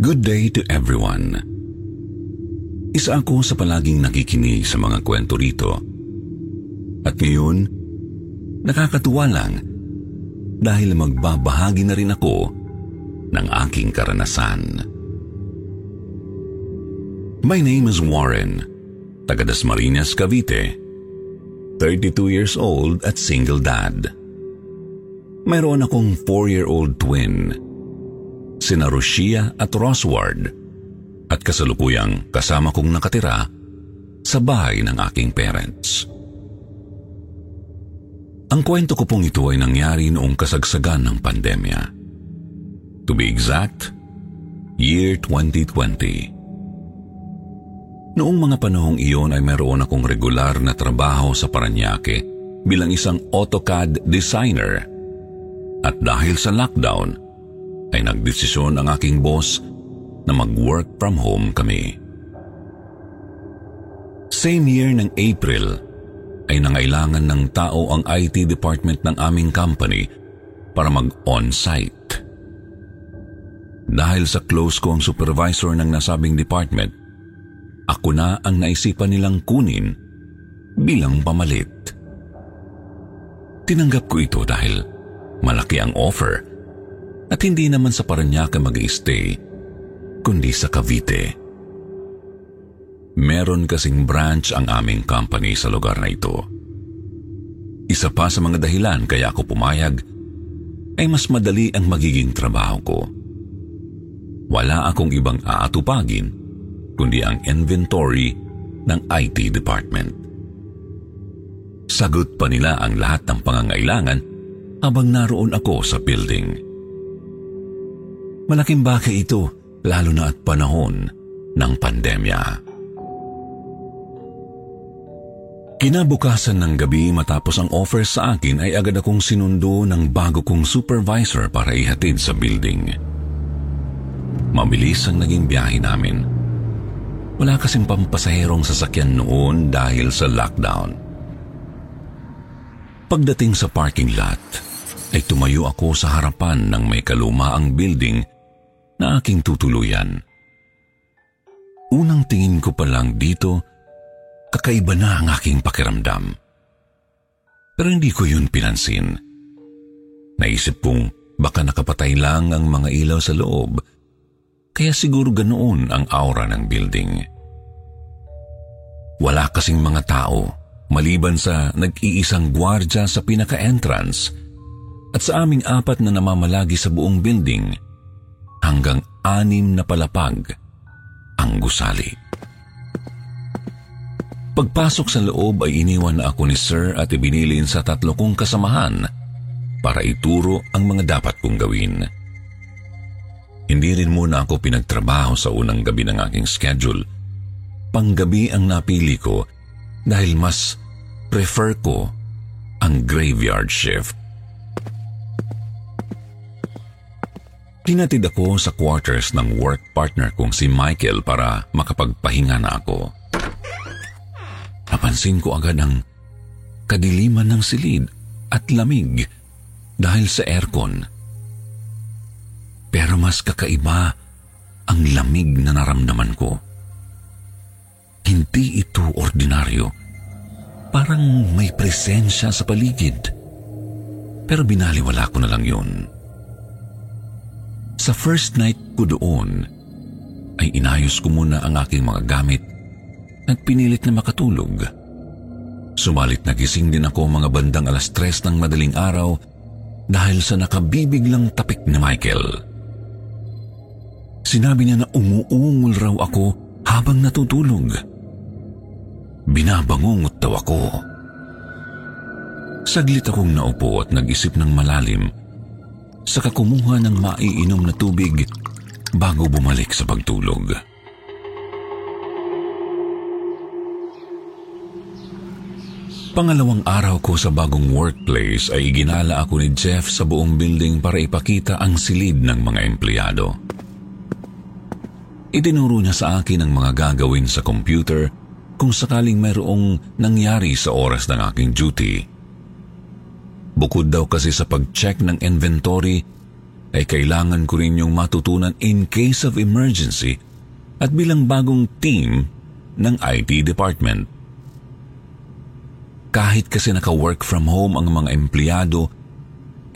Good day to everyone. Isa ako sa palaging nakikinig sa mga kwento rito. At ngayon, nakakatuwa lang dahil magbabahagi na rin ako ng aking karanasan. My name is Warren, taga Dasmariñas, Cavite, 32 years old at single dad. Mayroon akong 4-year-old twin, si Narushia at Rossward, at kasalukuyang kasama kong nakatira sa bahay ng aking parents. Ang kwento ko pong ito ay nangyari noong kasagsagan ng pandemya. To be exact, year 2020. Noong mga panahong iyon ay mayroon akong regular na trabaho sa Parañaque bilang isang AutoCAD designer, at dahil sa lockdown, ay nagdesisyon ang aking boss na mag-work from home kami. Same year ng April ay nangailangan ng tao ang IT department ng aming company para mag-on-site. Dahil sa close ko ang supervisor ng nasabing department, ako na ang naisipan nilang kunin bilang pamalit. Tinanggap ko ito dahil malaki ang offer at hindi naman sa Parañaque mag-i-stay, kundi sa Cavite. Meron kasing branch ang aming company sa lugar na ito. Isa pa sa mga dahilan kaya ako pumayag ay mas madali ang magiging trabaho ko. Wala akong ibang aatupagin kundi ang inventory ng IT department. Sagot pa nila ang lahat ng pangangailangan habang naroon ako sa building. Malaking bagay ito, lalo na at panahon ng pandemya. Kinabukasan ng gabi matapos ang offer sa akin ay agad akong sinundo ng bago kong supervisor para ihatid sa building. Mabilis ang naging biyahe namin. Wala kasing pampasaherong sasakyan noon dahil sa lockdown. Pagdating sa parking lot, ay tumayo ako sa harapan ng may kalumaang building na aking tutuluyan. Unang tingin ko pa lang dito, kakaiba na ang aking pakiramdam. Pero hindi ko yun pinansin. Naisip kong baka nakapatay lang ang mga ilaw sa loob, kaya siguro ganoon ang aura ng building. Wala kasing mga tao, maliban sa nag-iisang gwardiya sa pinaka-entrance at sa aming 4 na namamalagi sa buong building, hanggang 6 na palapag ang gusali. Pagpasok sa loob ay iniwan na ako ni Sir at ibinilin sa 3 kong kasamahan para ituro ang mga dapat kong gawin. Hindi rin muna ako pinagtrabaho sa unang gabi ng aking schedule. Panggabi ang napili ko dahil mas prefer ko ang graveyard shift. Hinatid ako sa quarters ng work partner kong si Michael para makapagpahinga na ako. Napansin ko agad ang kadiliman ng silid at lamig dahil sa aircon. Pero mas kakaiba ang lamig na naramdaman ko. Hindi ito ordinaryo. Parang may presensya sa paligid. Pero binaliwala ko na lang yun. Sa first night ko doon, ay inayos ko muna ang aking mga gamit at pinilit na makatulog. Subalit nagising din ako mga bandang 3 ng madaling araw dahil sa nakabibiglang tapik ni Michael. Sinabi niya na umuungol raw ako habang natutulog. Binabangungot daw ako. Saglit akong naupo at nag-isip ng malalim, saka kumuha ng maiinom na tubig bago bumalik sa pagtulog. Pangalawang araw ko sa bagong workplace ay ginala ako ni Jeff sa buong building para ipakita ang silid ng mga empleyado. Itinuro niya sa akin ang mga gagawin sa computer kung sakaling mayroong nangyari sa oras ng aking duty. Bukod daw kasi sa pag-check ng inventory, ay kailangan ko rin yung matutunan in case of emergency at bilang bagong team ng IT department. Kahit kasi naka-work from home ang mga empleyado,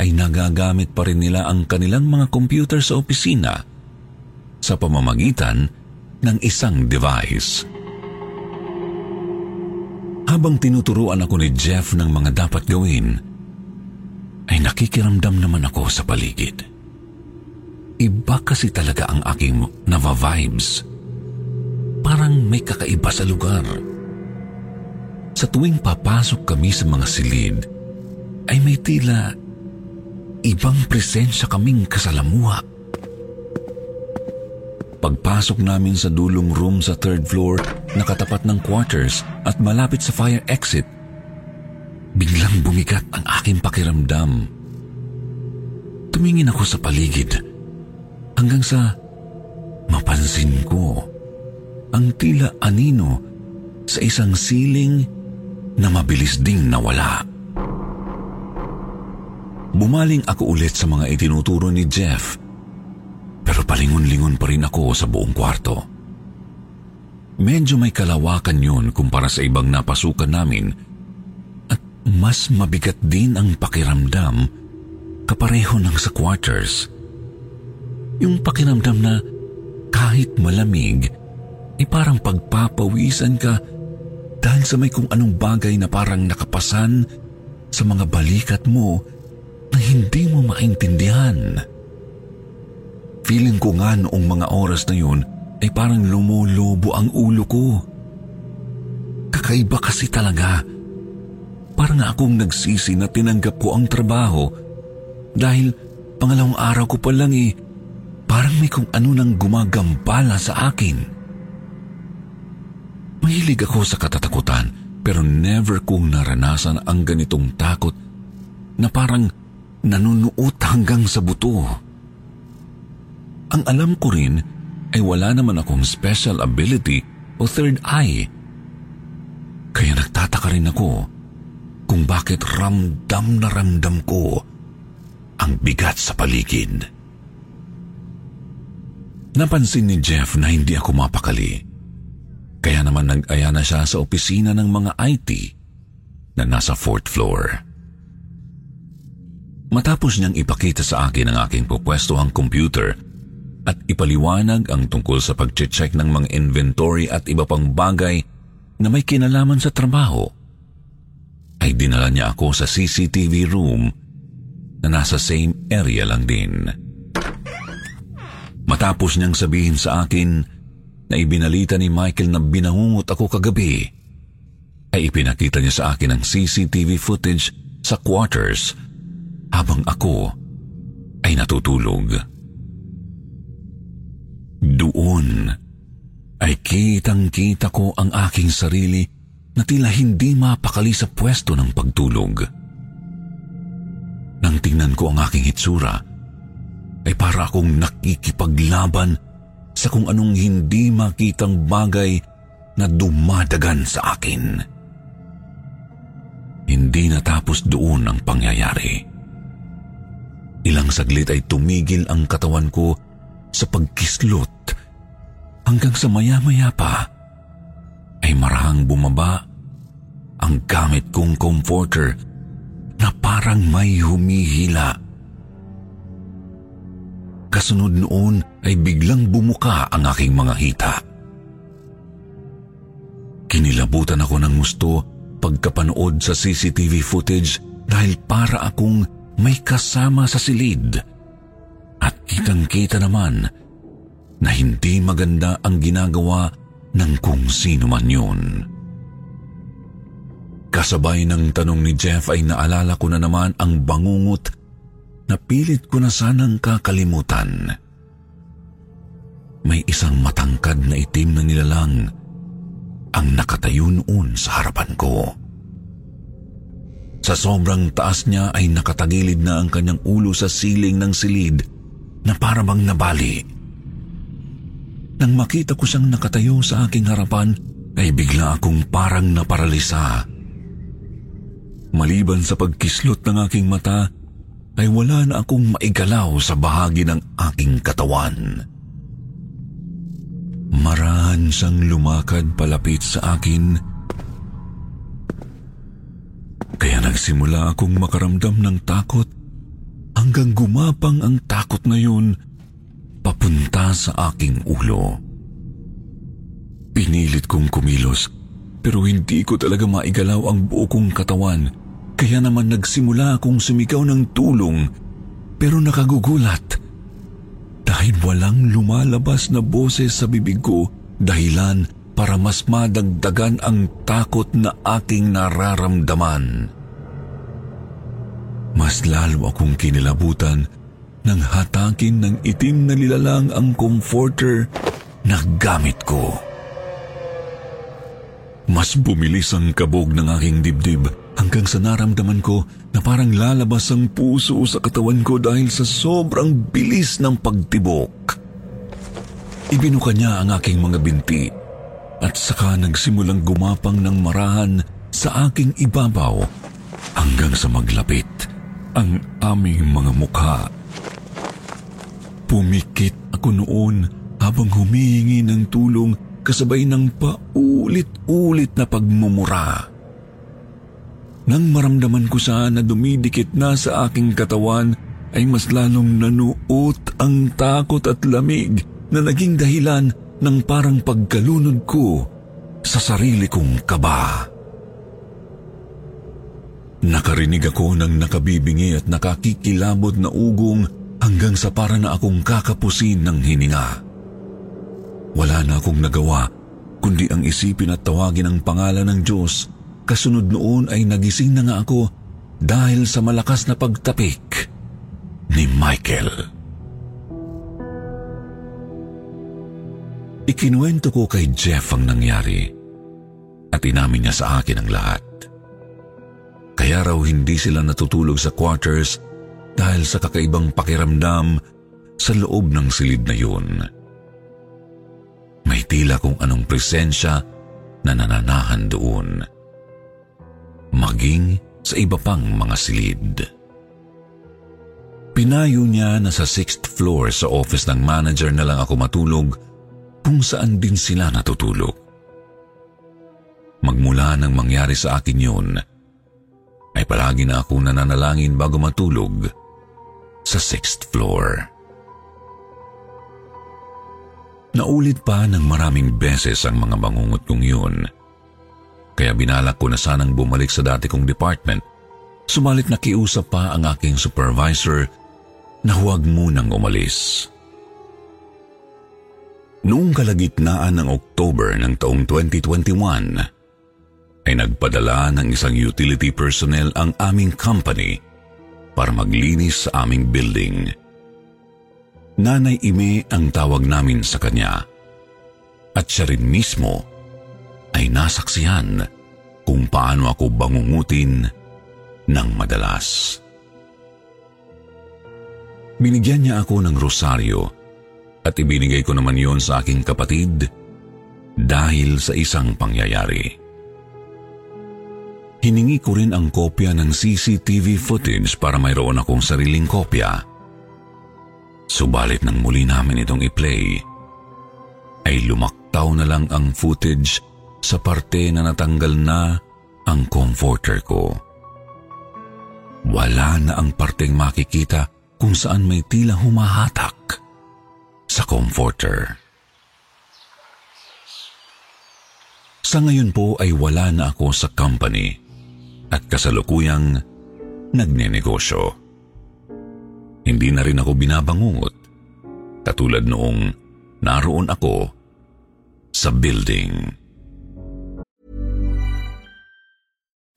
ay nagagamit pa rin nila ang kanilang mga computer sa opisina sa pamamagitan ng isang device. Habang tinuturuan ako ni Jeff ng mga dapat gawin, ay nakikiramdam naman ako sa paligid. Iba kasi talaga ang aking nava-vibes. Parang may kakaiba sa lugar. Sa tuwing papasok kami sa mga silid, ay may tila ibang presensya kaming kasalamuha. Pagpasok namin sa dulong room sa third floor, nakatapat ng quarters at malapit sa fire exit, biglang bumigat ang aking pakiramdam. Tumingin ako sa paligid hanggang sa mapansin ko ang tila anino sa isang ceiling na mabilis ding nawala. Bumaling ako ulit sa mga itinuturo ni Jeff, pero palingon-lingon pa rin ako sa buong kwarto. Medyo may kalawakan yun kumpara sa ibang napasukan namin at mas mabigat din ang pakiramdam kapareho ng sa quarters. Yung pakiramdam na kahit malamig ay parang pagpapawisan ka dahil sa may kung anong bagay na parang nakapasan sa mga balikat mo na hindi mo maintindihan. Feeling ko nga noong mga oras na yun ay parang lumulubo ang ulo ko. Kakaiba kasi talaga. Parang akong nagsisi na tinanggap ko ang trabaho dahil pangalawang araw ko pa lang parang may kung ano nang gumagambala sa akin. Mahilig ako sa katatakutan pero never kong naranasan ang ganitong takot na parang nanunuot hanggang sa buto. Ang alam ko rin ay wala naman akong special ability o third eye. Kaya nagtataka rin ako kung bakit ramdam na ramdam ko ang bigat sa paligid. Napansin ni Jeff na hindi ako mapakali. Kaya naman nag-aya na siya sa opisina ng mga IT na nasa fourth floor. Matapos niyang ipakita sa akin ang aking pupwestuhang computer at ipaliwanag ang tungkol sa pag-check ng mga inventory at iba pang bagay na may kinalaman sa trabaho, ay dinala niya ako sa CCTV room na nasa same area lang din. Matapos niyang sabihin sa akin na ibinalita ni Michael na binangungot ako kagabi, ay ipinakita niya sa akin ang CCTV footage sa quarters habang ako ay natutulog. Doon ay kitang-kita ko ang aking sarili na tila hindi mapakali sa pwesto ng pagtulog. Nang tingnan ko ang aking hitsura, ay para akong nakikipaglaban sa kung anong hindi makitang bagay na dumadagan sa akin. Hindi natapos doon ang pangyayari. Ilang saglit ay tumigil ang katawan ko sa pagkislot hanggang sa maya-maya pa ay marahang bumaba ang gamit kong comforter na parang may humihila. Kasunod noon ay biglang bumuka ang aking mga hita. Kinilabutan ako ng gusto pagkapanood sa CCTV footage dahil para akong may kasama sa silid. At kitang-kita naman na hindi maganda ang ginagawa ng kung sino man yun. Kasabay ng tanong ni Jeff ay naalala ko na naman ang bangungot na pilit ko na sanang kakalimutan. May isang matangkad na itim na nilalang ang nakatayo noon sa harapan ko. Sa sobrang taas niya ay nakatagilid na ang kanyang ulo sa siling ng silid na parang nabali. Nang makita ko siyang nakatayo sa aking harapan ay bigla akong parang naparalisa. Maliban sa pagkislot ng aking mata, ay wala na akong maigalaw sa bahagi ng aking katawan. Marahan siyang lumakad palapit sa akin, kaya nagsimula akong makaramdam ng takot hanggang gumapang ang takot na yun papunta sa aking ulo. Pinilit kong kumilos pero hindi ko talaga maigalaw ang buo kong katawan. Kaya naman nagsimula akong sumigaw ng tulong pero nakagugulat dahil walang lumalabas na boses sa bibig ko, dahilan para mas madagdagan ang takot na aking nararamdaman. Mas lalo akong kinilabutan nang hatakin ng itim na nilalang ang comforter na gamit ko. Mas bumilis ang kabog ng aking dibdib hanggang sa naramdaman ko na parang lalabas ang puso sa katawan ko dahil sa sobrang bilis ng pagtibok. Ibinuka niya ang aking mga binti at saka nagsimulang gumapang ng marahan sa aking ibabaw hanggang sa maglapit ang aming mga mukha. Pumikit ako noon habang humihingi ng tulong kasabay ng paulit-ulit na pagmumura. Nang maramdaman ko siya na dumidikit na sa aking katawan, ay mas lalong nanuot ang takot at lamig na naging dahilan ng parang pagkalunod ko sa sarili kong kaba. Nakarinig ako ng nakabibingi at nakakikilabot na ugong hanggang sa para na akong kakapusin ng hininga. Wala na akong nagawa, kundi ang isipin at tawagin ang pangalan ng Diyos. Kasunod noon ay nagising na nga ako dahil sa malakas na pagtapik ni Michael. Ikinuwento ko kay Jeff ang nangyari at inamin niya sa akin ang lahat. Kaya raw hindi sila natutulog sa quarters dahil sa kakaibang pakiramdam sa loob ng silid na yun. May tila kung anong presensya na nananahan doon, maging sa iba pang mga silid. Pinayo niya na sa 6th floor sa office ng manager na lang ako matulog kung saan din sila natutulog. Magmula nang mangyari sa akin yun, ay palagi na ako nananalangin bago matulog sa 6th floor. Naulit pa ng maraming beses ang mga bangungot kong yun. Kaya binalak ko na sanang bumalik sa dati kong department, subalit nakiusap pa ang aking supervisor na huwag munang umalis. Noong kalagitnaan ng October ng taong 2021, ay nagpadala ng isang utility personnel ang aming company para maglinis sa aming building. Nanay Ime ang tawag namin sa kanya at siya rin mismo ay nasaksihan kung paano ako bangungutin ng madalas. Binigyan niya ako ng rosaryo at ibinigay ko naman yon sa aking kapatid dahil sa isang pangyayari. Hiningi ko rin ang kopya ng CCTV footage para mayroon akong sariling kopya. Subalit nang muli namin itong i-play, ay lumaktaw na lang ang footage sa parte na natanggal na ang comforter ko. Wala na ang parteng makikita kung saan may tila humahatak sa comforter. Sa ngayon po ay wala na ako sa company at kasalukuyang nagnenegosyo. Hindi na rin ako binabangungot katulad noong naroon ako sa building.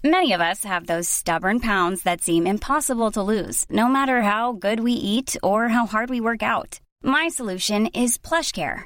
Many of us have those stubborn pounds that seem impossible to lose, no matter how good we eat or how hard we work out. My solution is PlushCare.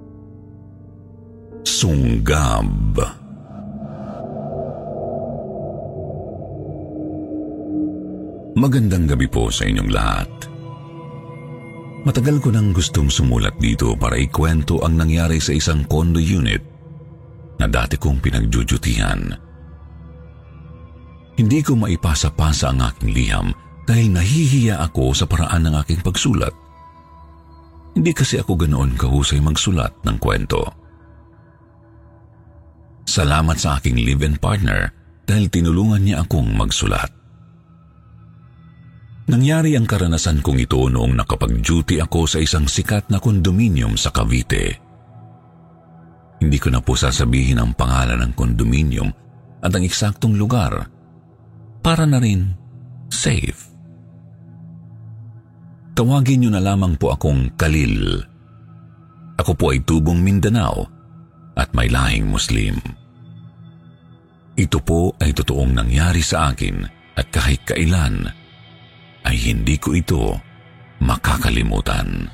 Sunggab. Magandang gabi po sa inyong lahat. Matagal ko nang gustong sumulat dito para ikwento ang nangyari sa isang condo unit na dati kong pinagjujutihan. Hindi ko maipasa-pasa ang aking liham dahil nahihiya ako sa paraan ng aking pagsulat. Hindi kasi ako ganoon kahusay magsulat ng kwento. Salamat sa aking live-in partner dahil tinulungan niya akong magsulat. Nangyari ang karanasan kong ito noong nakapag-duty ako sa isang sikat na kondominium sa Cavite. Hindi ko na po sasabihin ang pangalan ng kondominium at ang eksaktong lugar para na rin safe. Tawagin niyo na lamang po akong Kalil. Ako po ay tubong Mindanao at may lahing Muslim. Ito po ay totoong nangyari sa akin at kahit kailan ay hindi ko ito makakalimutan.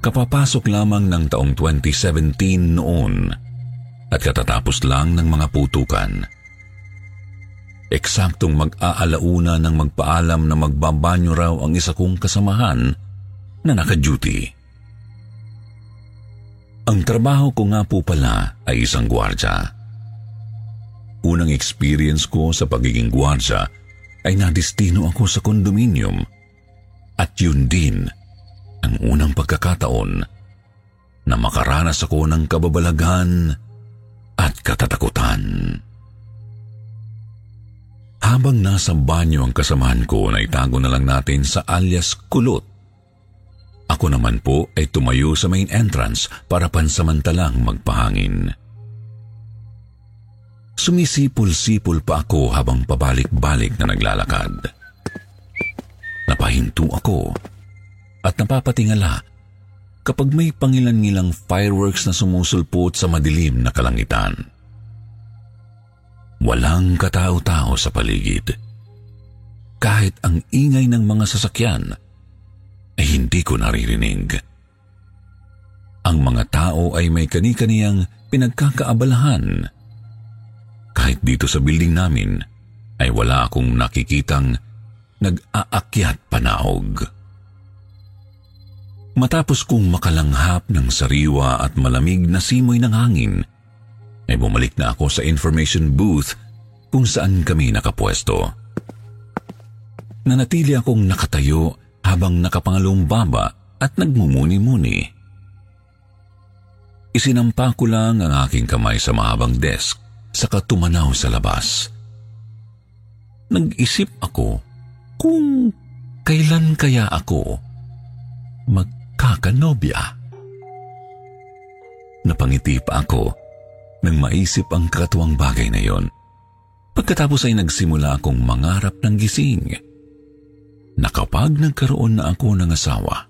Kapapasok lamang ng taong 2017 noon at katatapos lang ng mga putukan. Eksaktong mag-aalauna nang magpaalam na magbabanyo raw ang isa kong kasamahan na naka-duty. Ang trabaho ko nga po pala ay isang gwardya. Unang experience ko sa pagiging gwardya ay nadistino ako sa kondominium at yun din ang unang pagkakataon na makaranas ako ng kababalaghan at katatakutan. Habang nasa banyo ang kasamahan ko na itago na lang natin sa alias Kulot, ako naman po ay tumayo sa main entrance para pansamantalang magpahangin. Sumisipol-sipol pa ako habang pabalik-balik na naglalakad. Napahinto ako at napapatingala kapag may pangilan-ngilang fireworks na sumusulpot sa madilim na kalangitan. Walang katao-tao sa paligid. Kahit ang ingay ng mga sasakyan ay hindi ko naririnig. Ang mga tao ay may kani-kaniyang pinagkakaabalahan. Kahit dito sa building namin ay wala akong nakikitang nag-aakyat panaog. Matapos kong makalanghap ng sariwa at malamig na simoy ng hangin, ay bumalik na ako sa information booth kung saan kami nakapwesto. Nanatili akong nakatayo habang nakapangalumbaba at nagmumuni-muni. Isinampa ko lang ang aking kamay sa mahabang desk saka tumanaw sa labas nag-isip ako kung kailan kaya ako magkakanobya. Napangiti pa ako nang maisip ang katuwang bagay na yon. Pagkatapos ay nagsimula akong mangarap ng gising na kapag nagkaroon na ako ng asawa,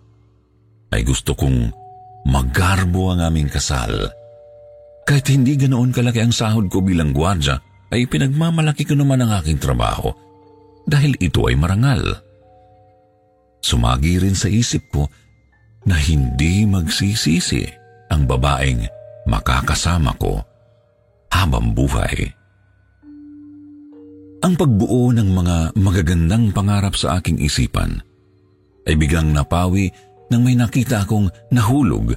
ay gusto kong maggarbo ang aming kasal. Kahit hindi ganoon kalaki ang sahod ko bilang gwardya, ay pinagmamalaki ko naman ang aking trabaho dahil ito ay marangal. Sumagi rin sa isip ko na hindi magsisisi ang babaeng makakasama ko habang buhay. Ang pagbuo ng mga magagandang pangarap sa aking isipan ay biglang napawi nang may nakita akong nahulog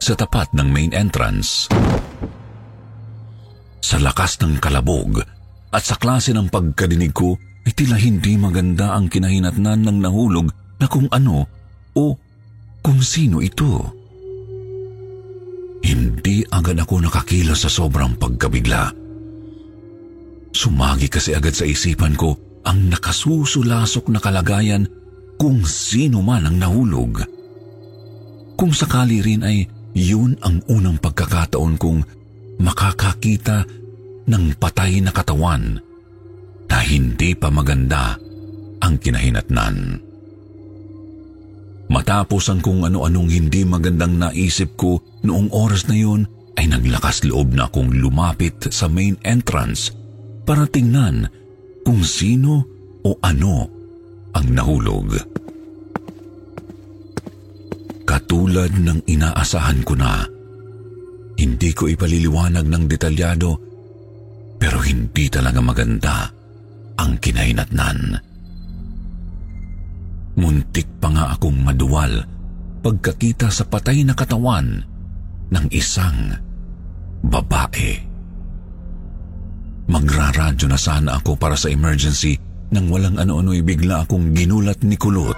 sa tapat ng main entrance. Sa lakas ng kalabog at sa klase ng pagkadinig ko ay tila hindi maganda ang kinahinatnan ng nahulog na kung ano o kung sino ito. Hindi agad ako nakakilos sa sobrang pagkabigla. Sumagi kasi agad sa isipan ko ang nakasusulasok na kalagayan kung sino man ang nahulog. Kung sakali rin ay yun ang unang pagkakataon kong makakakita ng patay na katawan na hindi pa maganda ang kinahinatnan. Matapos ang kung ano-anong hindi magandang naisip ko noong oras na yun, ay naglakas loob na akong lumapit sa main entrance para tingnan kung sino o ano ang nahulog. Katulad ng inaasahan ko na, hindi ko ipaliliwanag ng detalyado, pero hindi talaga maganda ang kinahinatnan. Muntik pa nga akong maduwal pagkakita sa patay na katawan ng isang babae. Magraradyo na sana ako para sa emergency nang walang ano-ano'y bigla akong ginulat ni Kulot.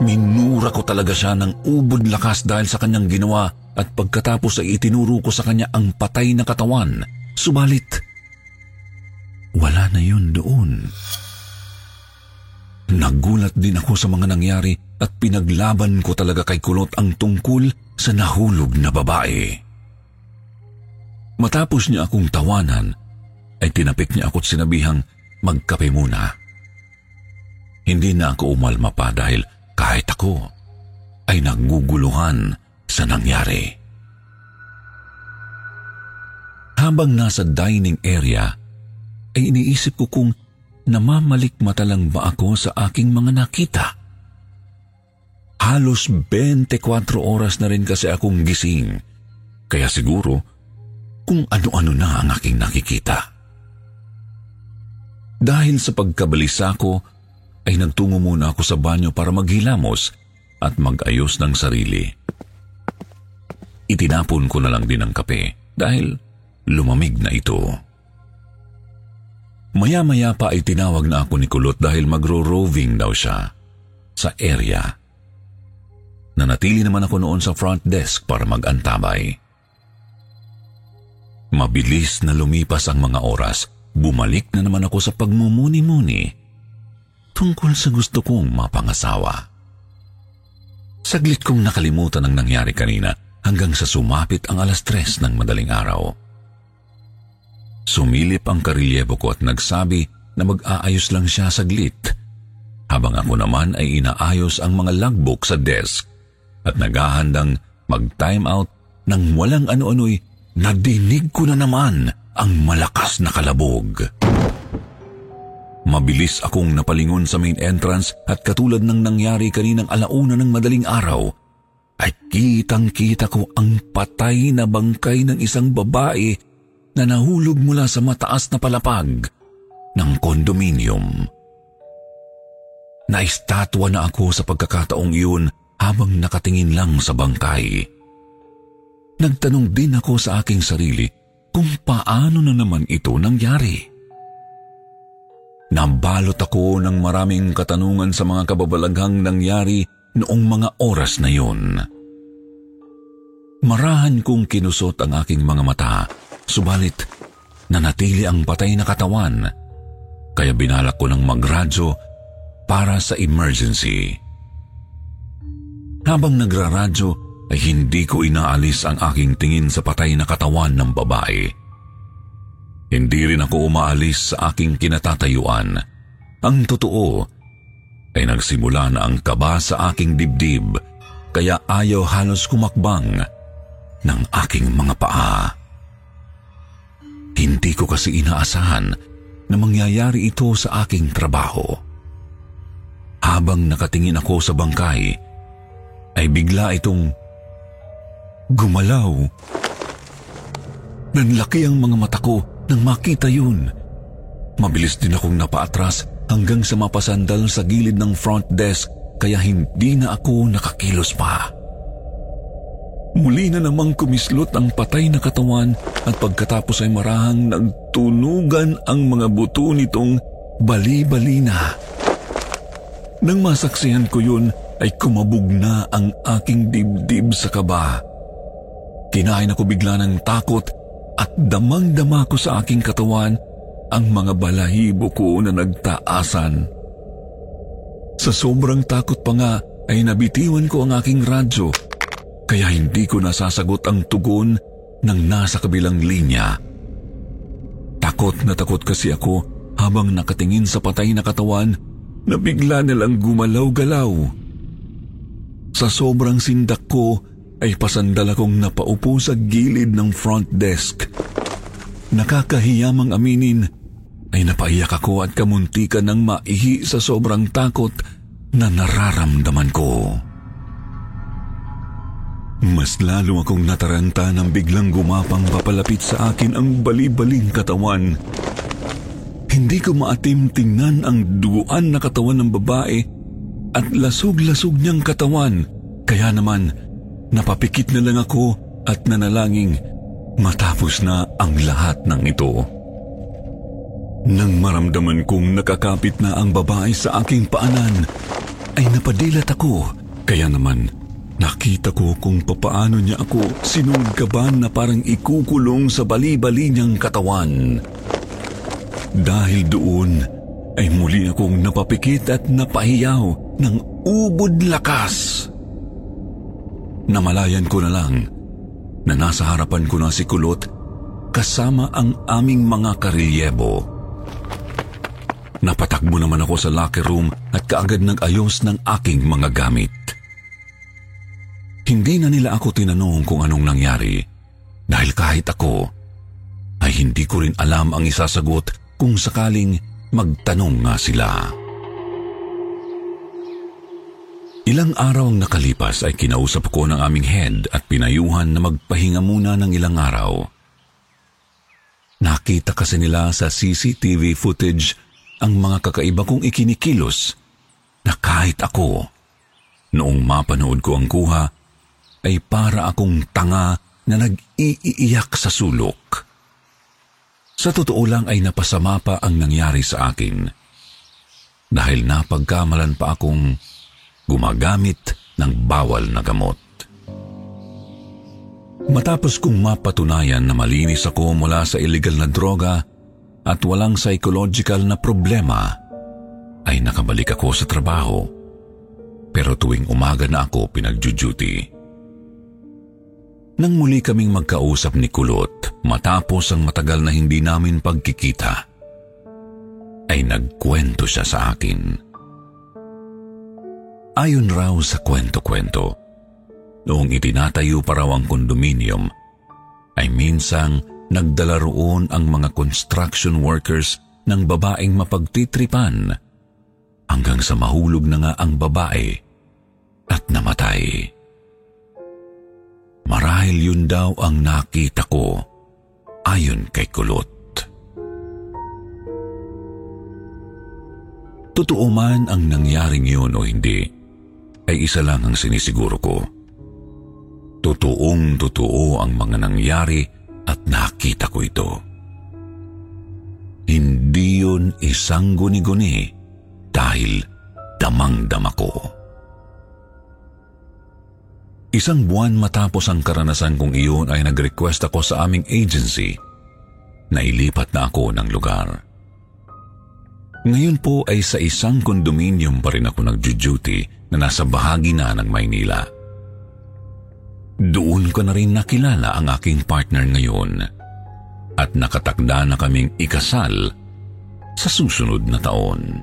Minura ko talaga siya ng ubod lakas dahil sa kanyang ginawa at pagkatapos ay itinuro ko sa kanya ang patay na katawan. Subalit, wala na yun doon. Nagulat din ako sa mga nangyari at pinaglaban ko talaga kay Kulot ang tungkol sa nahulog na babae. Matapos niya akong tawanan, ay tinapik niya ako at sinabihang magkape muna. Hindi na ako umalma pa dahil kahit ako ay naguguluhan sa nangyari. Habang nasa dining area, ay iniisip ko kung namamalikmata lang ba ako sa aking mga nakita. Halos 24 oras na rin kasi akong gising, kaya siguro kung ano-ano na ang aking nakikita. Dahil sa pagkabalisa ko, ay nagtungo muna ako sa banyo para maghilamos at mag-ayos ng sarili. Itinapon ko na lang din ang kape dahil lumamig na ito. Maya-maya pa ay tinawag na ako ni Kulot dahil magro-roving daw siya sa area. Nanatili naman ako noon sa front desk para mag-antabay. Mabilis na lumipas ang mga oras, bumalik na naman ako sa pagmumuni-muni tungkol sa gusto kong mapangasawa. Saglit kong nakalimutan ang nangyari kanina hanggang sa sumapit ang 3:00 ng madaling araw. Sumilip ang karilyebo ko at nagsabi na mag-aayos lang siya saglit, habang ako naman ay inaayos ang mga logbook sa desk at naghahandang mag-time out nang walang ano-ano'y nadinig ko na naman ang malakas na kalabog. Mabilis akong napalingon sa main entrance at katulad ng nangyari kaninang 1:00 ng madaling araw, ay kitang-kita ko ang patay na bangkay ng isang babae na nahulog mula sa mataas na palapag ng kondominium. Naistatwa na ako sa pagkakataong iyon habang nakatingin lang sa bangkay. Nagtanong din ako sa aking sarili kung paano na naman ito nangyari. Nabalot ako ng maraming katanungan sa mga kababalaghang nangyari noong mga oras na iyon. Marahan kong kinusot ang aking mga mata. Subalit, nanatili ang patay na katawan kaya binalak ko ng magradyo para sa emergency. Habang nagraradyo ay hindi ko inaalis ang aking tingin sa patay na katawan ng babae. Hindi rin ako umaalis sa aking kinatatayuan. Ang totoo ay nagsimula na ang kaba sa aking dibdib kaya ayaw halos kumakbang ng aking mga paa. Hindi ko kasi inaasahan na mangyayari ito sa aking trabaho. Habang nakatingin ako sa bangkay, ay bigla itong gumalaw. Nanlaki ang mga mata ko nang makita yun. Mabilis din akong napaatras hanggang sa mapasandal sa gilid ng front desk kaya hindi na ako nakakilos pa. Muli na namang kumislot ang patay na katawan at pagkatapos ay marahang nagtunugan ang mga buto nitong bali-bali na. Nang masaksihan ko yun ay kumabog na ang aking dibdib sa kaba. Kinain ako bigla ng takot at damang-dama ko sa aking katawan ang mga balahibo ko na nagtaasan. Sa sobrang takot pa nga ay nabitiwan ko ang aking radyo kaya hindi ko nasasagot ang tugon ng nasa kabilang linya. Takot na takot kasi ako habang nakatingin sa patay na katawan na bigla nilang gumalaw-galaw. Sa sobrang sindak ko ay pasandal akong napaupo sa gilid ng front desk. Nakakahiyamang aminin ay napaiyak ako at kamuntikan ng maihi sa sobrang takot na nararamdaman ko. Mas lalo akong nataranta nang biglang gumapang papalapit sa akin ang balibaling katawan. Hindi ko maatim tingnan ang duguan na katawan ng babae at lasog-lasog niyang katawan. Kaya naman, napapikit na lang ako at nanalangin matapos na ang lahat ng ito. Nang maramdaman kong nakakapit na ang babae sa aking paanan, ay napadilat ako. Kaya naman, nakita ko kung papaano niya ako sinunggaban na parang ikukulong sa bali-bali niyang katawan. Dahil doon ay muli akong napapikit at napahiyaw ng ubod lakas. Namalayan ko na lang na nasa harapan ko na si Kulot kasama ang aming mga karilyebo. Napatakbo naman ako sa locker room at kaagad nag-ayos ng aking mga gamit. Hindi na nila ako tinanong kung anong nangyari dahil kahit ako ay hindi ko rin alam ang isasagot kung sakaling magtanong nga sila. Ilang araw ang nakalipas ay kinausap ko ng aming head at pinayuhan na magpahinga muna ng ilang araw. Nakita kasi nila sa CCTV footage ang mga kakaiba kong ikinikilos na kahit ako, noong mapanood ko ang kuha, ay para akong tanga na nag-iiyak sa sulok. Sa totoo lang ay napasama pa ang nangyari sa akin dahil napagkamalan pa akong gumagamit ng bawal na gamot. Matapos kong mapatunayan na malinis ako mula sa illegal na droga at walang psychological na problema, ay nakabalik ako sa trabaho. Pero tuwing umaga na ako pinagjuduty. Nang muli kaming magkausap ni Kulot matapos ang matagal na hindi namin pagkikita, ay nagkwento siya sa akin. Ayon raw sa kwento-kwento, noong itinatayo pa raw ang kondominium, ay minsang nagdala roon ang mga construction workers ng babaeng mapagtitripan hanggang sa mahulog na nga ang babae at namatay. Marahil yun daw ang nakita ko ayon kay Kulot. Totoo man ang nangyaring yun o hindi, ay isa lang ang sinisiguro ko. Totoong totoo ang mga nangyari at nakita ko ito. Hindi yun isang guni-guni dahil damang-dama ko. Isang buwan matapos ang karanasan kong iyon ay nag-request ako sa aming agency na ilipat na ako ng lugar. Ngayon po ay sa isang kondominium pa rin ako nag-duty na nasa bahagi na ng Maynila. Doon ko na rin nakilala ang aking partner ngayon at nakatakda na kaming ikasal sa susunod na taon.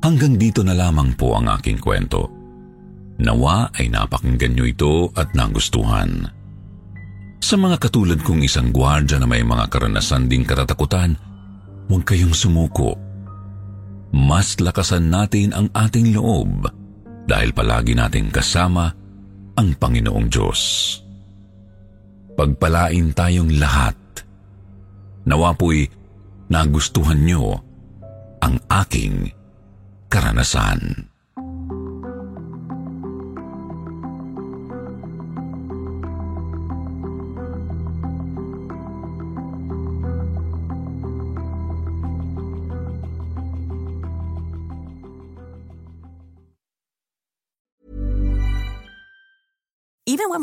Hanggang dito na lamang po ang aking kwento. Nawa ay napakinggan niyo ito at nagustuhan. Sa mga katulad kong isang gwardiya na may mga karanasan ding katatakutan, huwag kayong sumuko. Mas lakasan natin ang ating loob dahil palagi nating kasama ang Panginoong Diyos. Pagpalain tayong lahat. Nawa po'y nagustuhan nyo ang aking karanasan. Even when